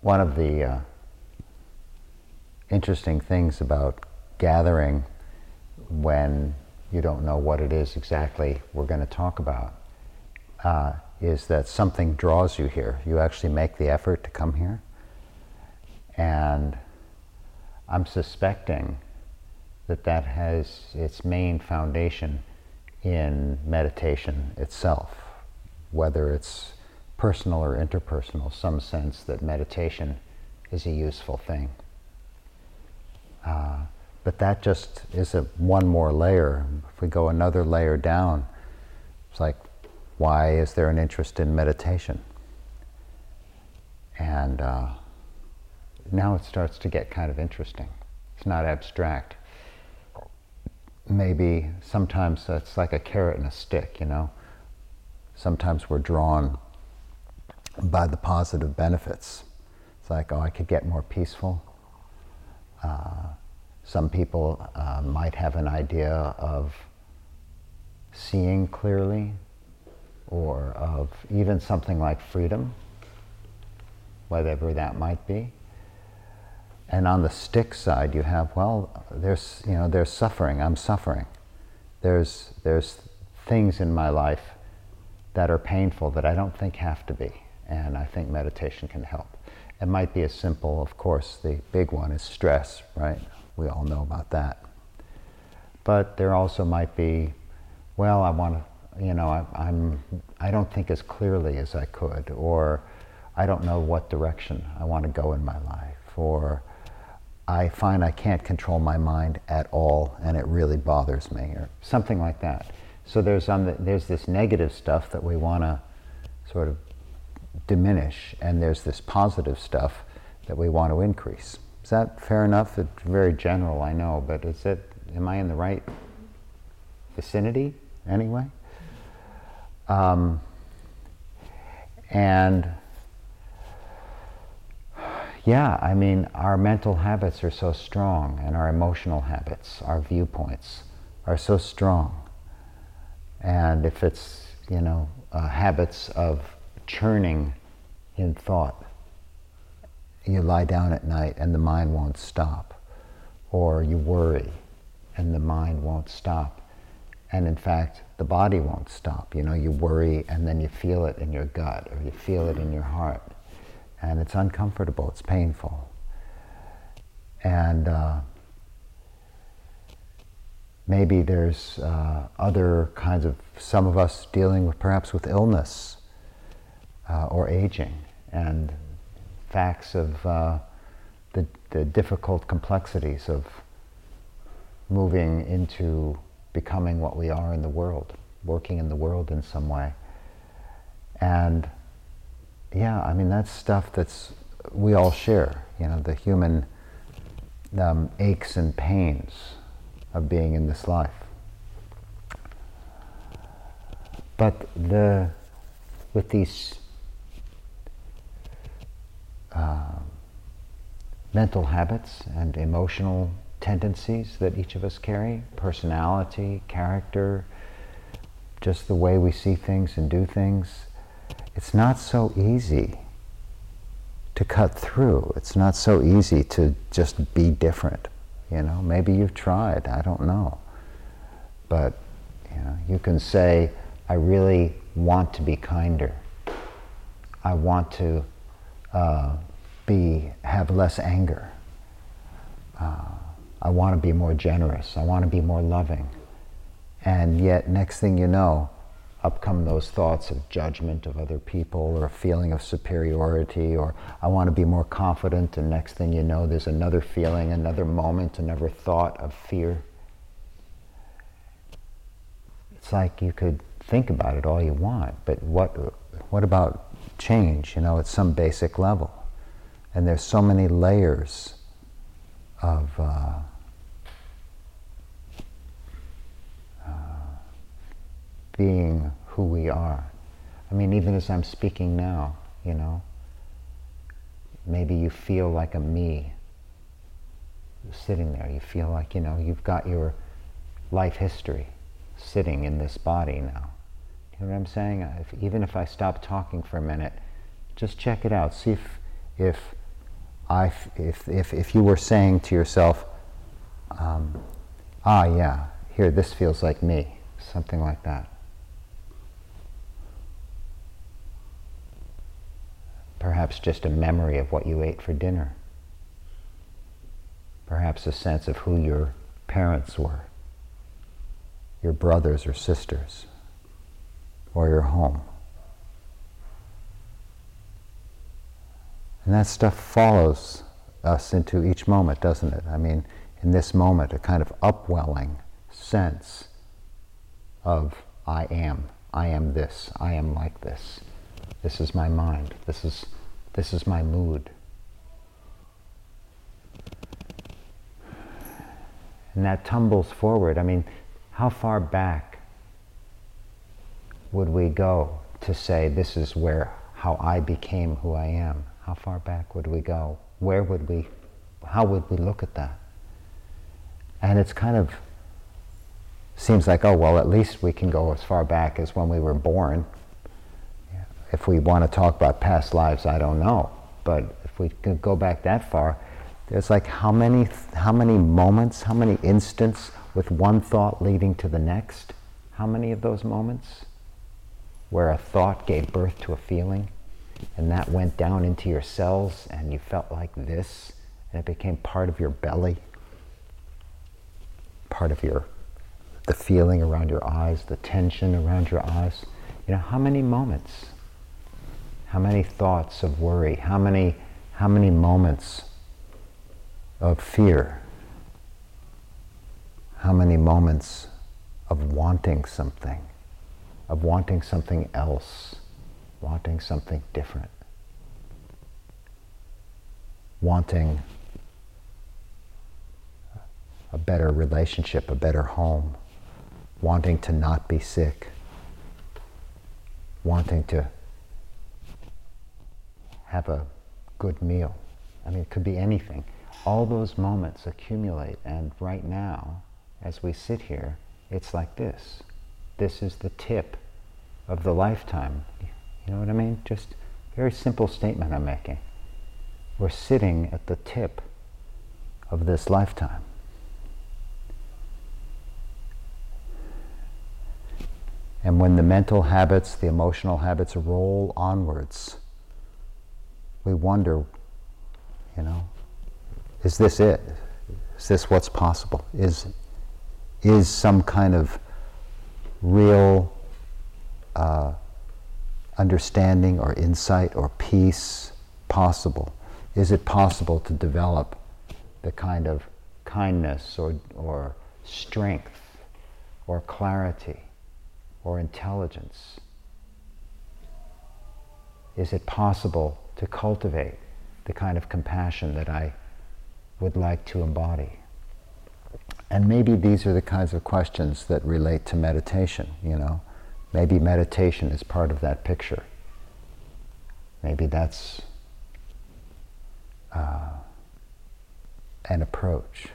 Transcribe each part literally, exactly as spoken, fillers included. One of the uh, interesting things about gathering when you don't know what it is exactly we're going to talk about uh, is that something draws you here. You actually make the effort to come here. And I'm suspecting that that has its main foundation in meditation itself, whether it's personal or interpersonal, some sense that meditation is a useful thing. Uh, but that just is a one more layer. If we go another layer down, it's like, why is there an interest in meditation? And uh, now it starts to get kind of interesting. It's not abstract. Maybe sometimes that's like a carrot and a stick, you know? Sometimes we're drawn by the positive benefits. It's like, oh, I could get more peaceful. Uh, some people uh, might have an idea of seeing clearly, or of even something like freedom, whatever that might be. And on the stick side, you have, well, there's, you know, there's suffering. I'm suffering. There's, there's things in my life that are painful that I don't think have to be. And I think meditation can help. It might be as simple, of course, the big one is stress, right? We all know about that. But there also might be, well, I want to, you know, I, I'm, I don't think as clearly as I could, or I don't know what direction I want to go in my life, or I find I can't control my mind at all and it really bothers me, or something like that. So there's, on the, there's this negative stuff that we want to sort of diminish, and there's this positive stuff that we want to increase. Is that fair enough? It's very general, I know, but is it, am I in the right vicinity anyway? Um, and yeah, I mean, our mental habits are so strong, and our emotional habits, our viewpoints are so strong. And if it's, you know, uh, habits of churning in thought, you lie down at night and the mind won't stop, or you worry and the mind won't stop, and in fact the body won't stop. You know, you worry and then you feel it in your gut, or you feel it in your heart, and it's uncomfortable, it's painful. And uh, maybe there's uh, other kinds of, some of us dealing with perhaps with illness uh, or aging, and facts of uh, the, the difficult complexities of moving into becoming what we are in the world, working in the world in some way. And yeah, I mean, that's stuff that's, we all share, you know, the human um, aches and pains of being in this life. But the, with these uh, mental habits and emotional tendencies that each of us carry, personality, character, just the way we see things and do things, it's not so easy to cut through. It's not so easy to just be different. You know, maybe you've tried, I don't know. But you know, you can say, I really want to be kinder. I want to uh, be, have less anger. Uh, I want to be more generous. I want to be more loving. And yet, next thing you know, up come those thoughts of judgment of other people, or a feeling of superiority, or I want to be more confident, and next thing you know there's another feeling, another moment, another thought of fear. It's like you could think about it all you want, but what, what about change, you know, at some basic level? And there's so many layers of uh, being who we are. I mean, even as I'm speaking now, you know, maybe you feel like a me sitting there. You feel like, you know, you've got your life history sitting in this body now. You know what I'm saying? If, even if I stop talking for a minute, just check it out. See if, if I, if, if, if you were saying to yourself, um, ah, yeah, here, this feels like me, something like that. Perhaps just a memory of what you ate for dinner. Perhaps a sense of who your parents were, your brothers or sisters, or your home. And that stuff follows us into each moment, doesn't it? I mean, in this moment, a kind of upwelling sense of I am, I am this, I am like this. This is my mind, this is, this is my mood. And that tumbles forward. I mean, how far back would we go to say, this is where, how I became who I am? How far back would we go? Where would we, how would we look at that? And it's kind of, seems like, oh, well, at least we can go as far back as when we were born. If we want to talk about past lives, I don't know. But if we could go back that far, there's like how many, how many moments, how many instants with one thought leading to the next? How many of those moments where a thought gave birth to a feeling? And that went down into your cells, and you felt like this, and it became part of your belly, part of your, the feeling around your eyes, the tension around your eyes. You know, how many moments, how many thoughts of worry, how many, how many moments of fear, how many moments of wanting something, of wanting something else, wanting something different, wanting a better relationship, a better home, wanting to not be sick, wanting to have a good meal. I mean, it could be anything. All those moments accumulate, and right now, as we sit here, it's like this. This is the tip of the lifetime. You know what I mean? Just a very simple statement I'm making. We're sitting at the tip of this lifetime. And when the mental habits, the emotional habits roll onwards, we wonder, you know, is this it? Is this what's possible? Is, is some kind of real uh, understanding or insight or peace possible? Is it possible to develop the kind of kindness or, or strength or clarity or intelligence? Is it possible to cultivate the kind of compassion that I would like to embody? And maybe these are the kinds of questions that relate to meditation, you know. Maybe meditation is part of that picture. Maybe that's uh, an approach.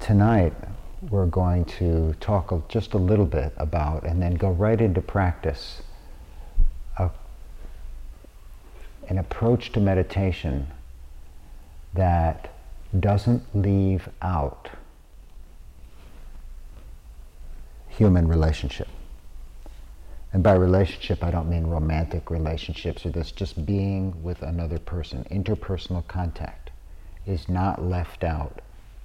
Tonight, we're going to talk just a little bit about, and then go right into practice, a, an approach to meditation that doesn't leave out human relationship. And by relationship, I don't mean romantic relationships or this, just being with another person. Interpersonal contact is not left out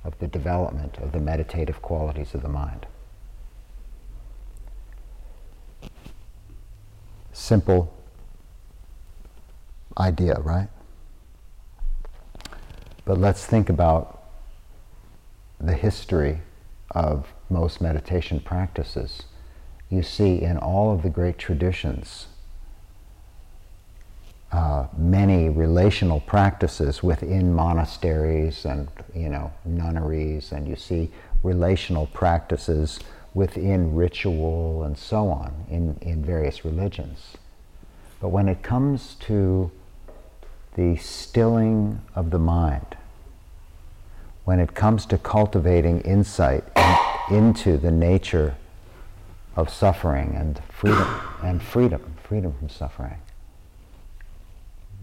of the development of the meditative qualities of the mind. Simple idea, right? But let's think about the history of most meditation practices. You see in all of the great traditions uh, many relational practices within monasteries and, you know, nunneries, and you see relational practices within ritual and so on in, in various religions. But when it comes to the stilling of the mind, when it comes to cultivating insight into the nature of suffering and freedom, and freedom, freedom from suffering.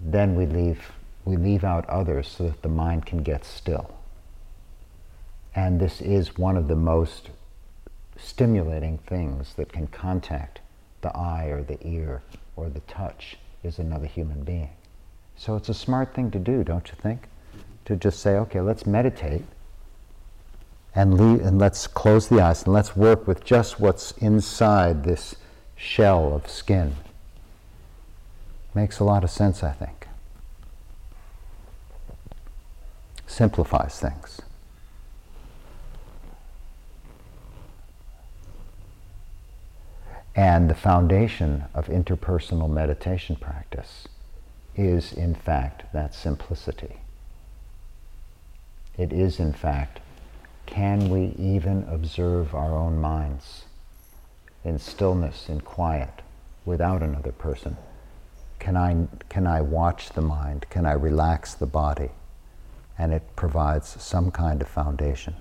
Then we leave, we leave out others so that the mind can get still. And this is one of the most stimulating things that can contact the eye or the ear or the touch, is another human being. So it's a smart thing to do, don't you think? To just say, okay, let's meditate and leave, and let's close the eyes and let's work with just what's inside this shell of skin. Makes a lot of sense, I think. Simplifies things. And the foundation of interpersonal meditation practice is, in fact, that simplicity. It is, in fact, can we even observe our own minds in stillness, in quiet, without another person? Can I, can I watch the mind? Can I relax the body? And it provides some kind of foundation.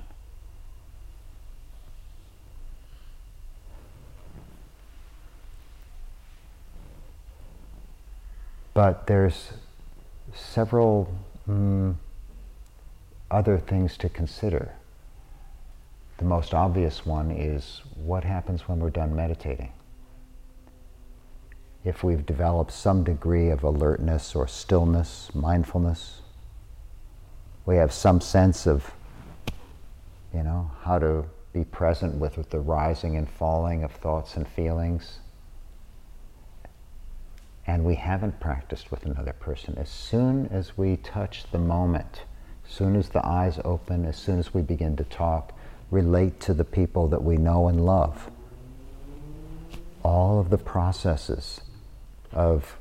But there's several mm, other things to consider. The most obvious one is what happens when we're done meditating. If we've developed some degree of alertness or stillness, mindfulness, we have some sense of, you know, how to be present with, with the rising and falling of thoughts and feelings. And we haven't practiced with another person. As soon as we touch the moment, as soon as the eyes open, as soon as we begin to talk, relate to the people that we know and love, all of the processes of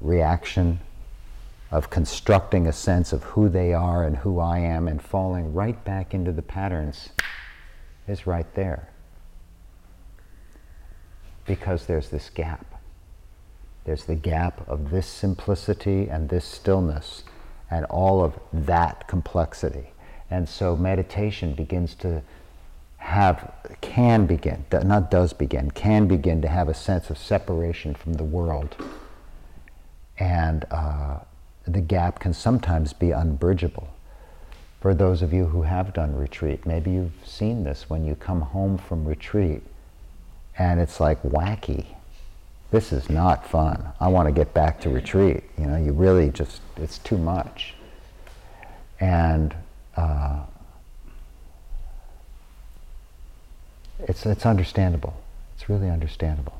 reaction, of constructing a sense of who they are and who I am and falling right back into the patterns is right there. Because there's this gap. There's the gap of this simplicity and this stillness and all of that complexity. And so meditation begins to have, can begin, not does begin, can begin to have a sense of separation from the world. And uh, the gap can sometimes be unbridgeable. For those of you who have done retreat, maybe you've seen this when you come home from retreat and it's like wacky. This is not fun. I want to get back to retreat. You know, you really just, it's too much. And uh, it's, it's understandable. It's really understandable.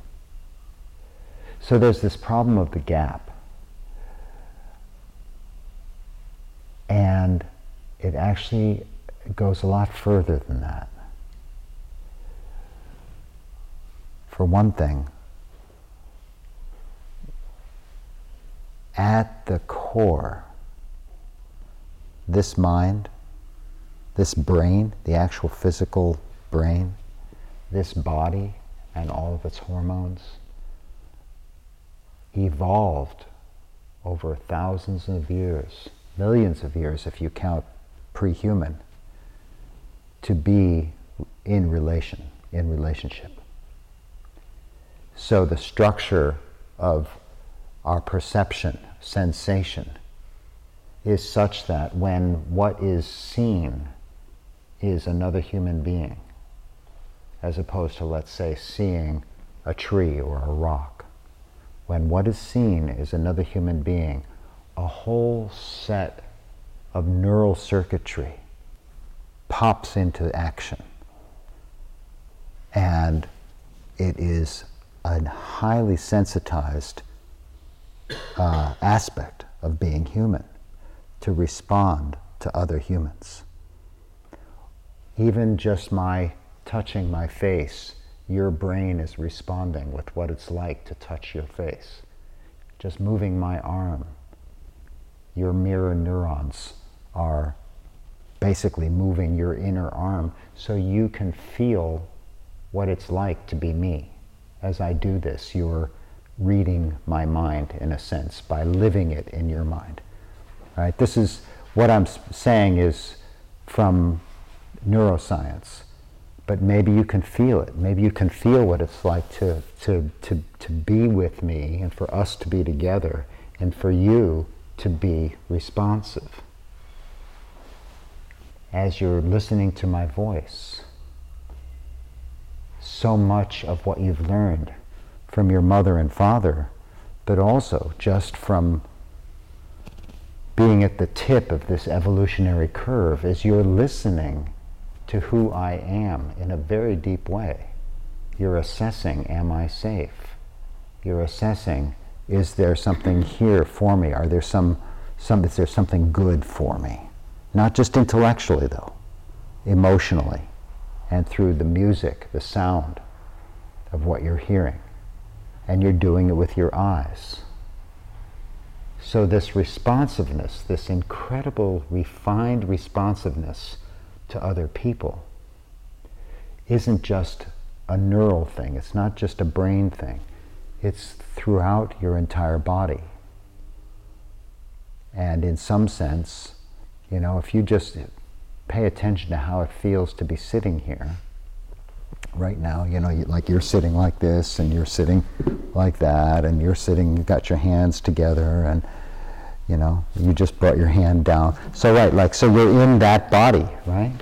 So there's this problem of the gap. And it actually goes a lot further than that. For one thing, at the core, this mind, this brain, the actual physical brain, this body and all of its hormones evolved over thousands of years, millions of years if you count pre-human, to be in relation, in relationship. So the structure of our perception, sensation, is such that when what is seen is another human being, as opposed to, let's say, seeing a tree or a rock, when what is seen is another human being, a whole set of neural circuitry pops into action. And it is a highly sensitized Uh, aspect of being human, to respond to other humans. Even just my touching my face, your brain is responding with what it's like to touch your face. Just moving my arm, your mirror neurons are basically moving your inner arm so you can feel what it's like to be me. As I do this, you're reading my mind, in a sense, by living it in your mind. All right? This is, what I'm saying is from neuroscience, but maybe you can feel it. Maybe you can feel what it's like to, to, to, to be with me and for us to be together and for you to be responsive as you're listening to my voice. So much of what you've learned from your mother and father, but also just from being at the tip of this evolutionary curve, is you're listening to who I am in a very deep way. You're assessing, am I safe? You're assessing, is there something here for me? Are there some, some, is there something good for me? Not just intellectually though, emotionally, and through the music, the sound of what you're hearing. And you're doing it with your eyes. So this responsiveness, this incredible refined responsiveness to other people, isn't just a neural thing, it's not just a brain thing, it's throughout your entire body. And in some sense, you know, if you just pay attention to how it feels to be sitting here, right now, you know, you, like you're sitting like this, and you're sitting like that, and you're sitting, you've got your hands together, and you know, you just brought your hand down. So right, like, so you're in that body, right?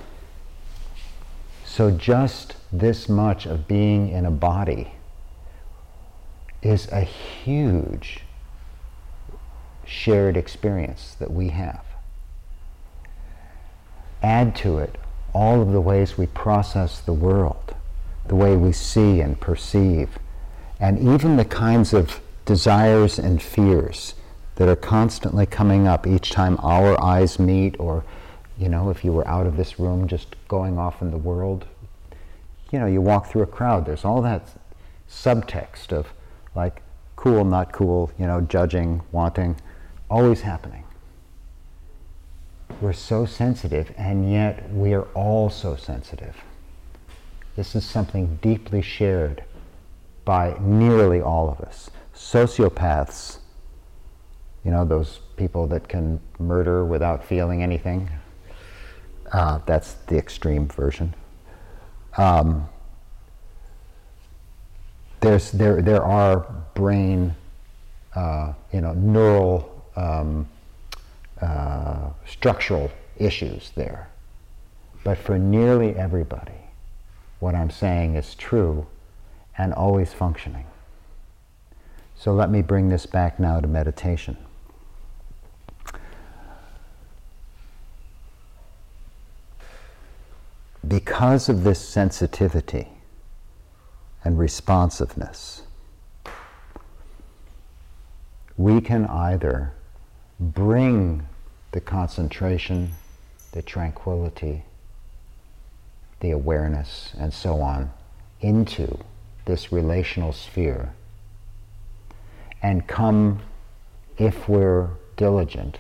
So just this much of being in a body is a huge shared experience that we have. Add to it all of the ways we process the world, the way we see and perceive, and even the kinds of desires and fears that are constantly coming up each time our eyes meet, or, you know, if you were out of this room just going off in the world, you know, you walk through a crowd, there's all that subtext of like cool, not cool, you know, judging, wanting, always happening. We're so sensitive, and yet we are all so sensitive. This is something deeply shared by nearly all of us. Sociopaths, you know, those people that can murder without feeling anything. Uh, that's the extreme version. Um, there's there there are brain, uh, you know, neural um, uh, structural issues there. But for nearly everybody, what I'm saying is true and always functioning. So let me bring this back now to meditation. Because of this sensitivity and responsiveness, we can either bring the concentration, the tranquility, the awareness, and so on, into this relational sphere and come, if we're diligent,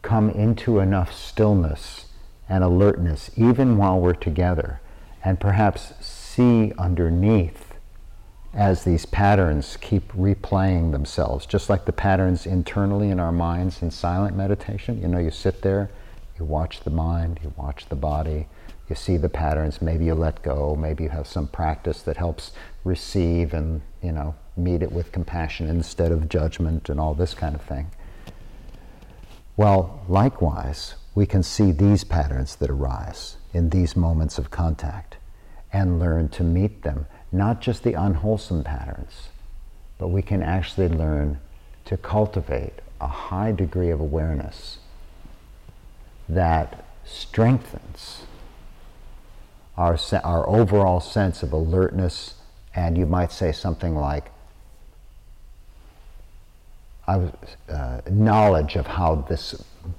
come into enough stillness and alertness even while we're together, and perhaps see underneath as these patterns keep replaying themselves, just like the patterns internally in our minds in silent meditation. You know, you sit there, you watch the mind, you watch the body, you see the patterns, maybe you let go, maybe you have some practice that helps receive and, you know, meet it with compassion instead of judgment and all this kind of thing. Well, likewise, we can see these patterns that arise in these moments of contact and learn to meet them, not just the unwholesome patterns, but we can actually learn to cultivate a high degree of awareness that strengthens our se- our overall sense of alertness. And you might say something like, I was, uh, knowledge of how this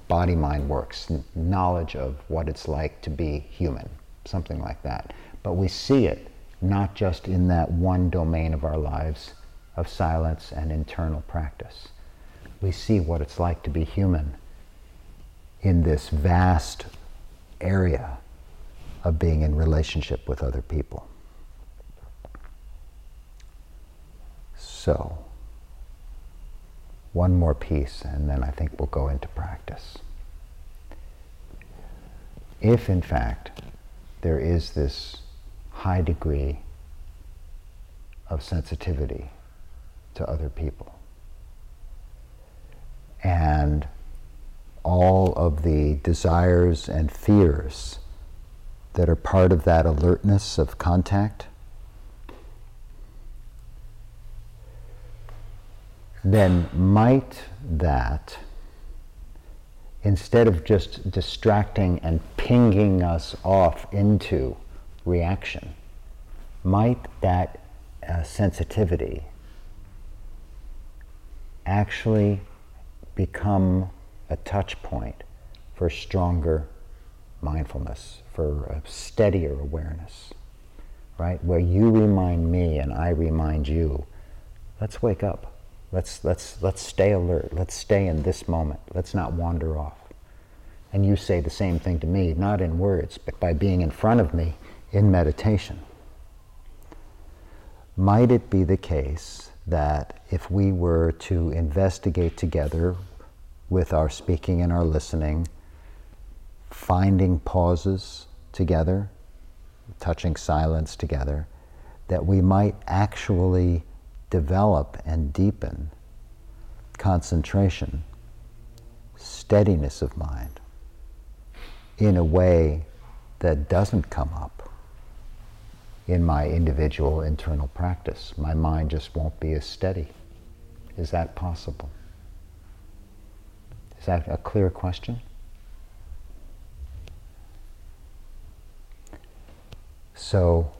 body-mind works, n- knowledge of what it's like to be human, something like that. But we see it not just in that one domain of our lives of silence and internal practice. We see what it's like to be human in this vast area of being in relationship with other people. So, one more piece, and then I think we'll go into practice. If, in fact, there is this high degree of sensitivity to other people. And all of the desires and fears that are part of that alertness of contact then might that, instead of just distracting and pinging us off into reaction, might that uh, sensitivity actually become a touch point for stronger mindfulness, for a steadier awareness, right? Where you remind me and I remind you, let's wake up. Let's, let's, let's stay alert. Let's stay in this moment. Let's not wander off. And you say the same thing to me, not in words, but by being in front of me in meditation. Might it be the case that if we were to investigate together with our speaking and our listening, finding pauses together, touching silence together, that we might actually develop and deepen concentration, steadiness of mind, in a way that doesn't come up in my individual internal practice? My mind just won't be as steady. Is that possible? Is that a clear question? So,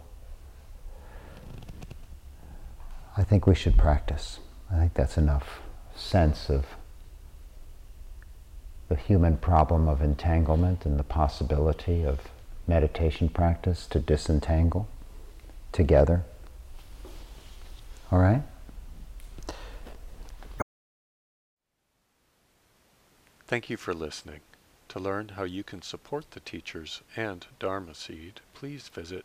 I think we should practice. I think that's enough sense of the human problem of entanglement and the possibility of meditation practice to disentangle together. All right? Thank you for listening. To learn how you can support the teachers and Dharma Seed, please visit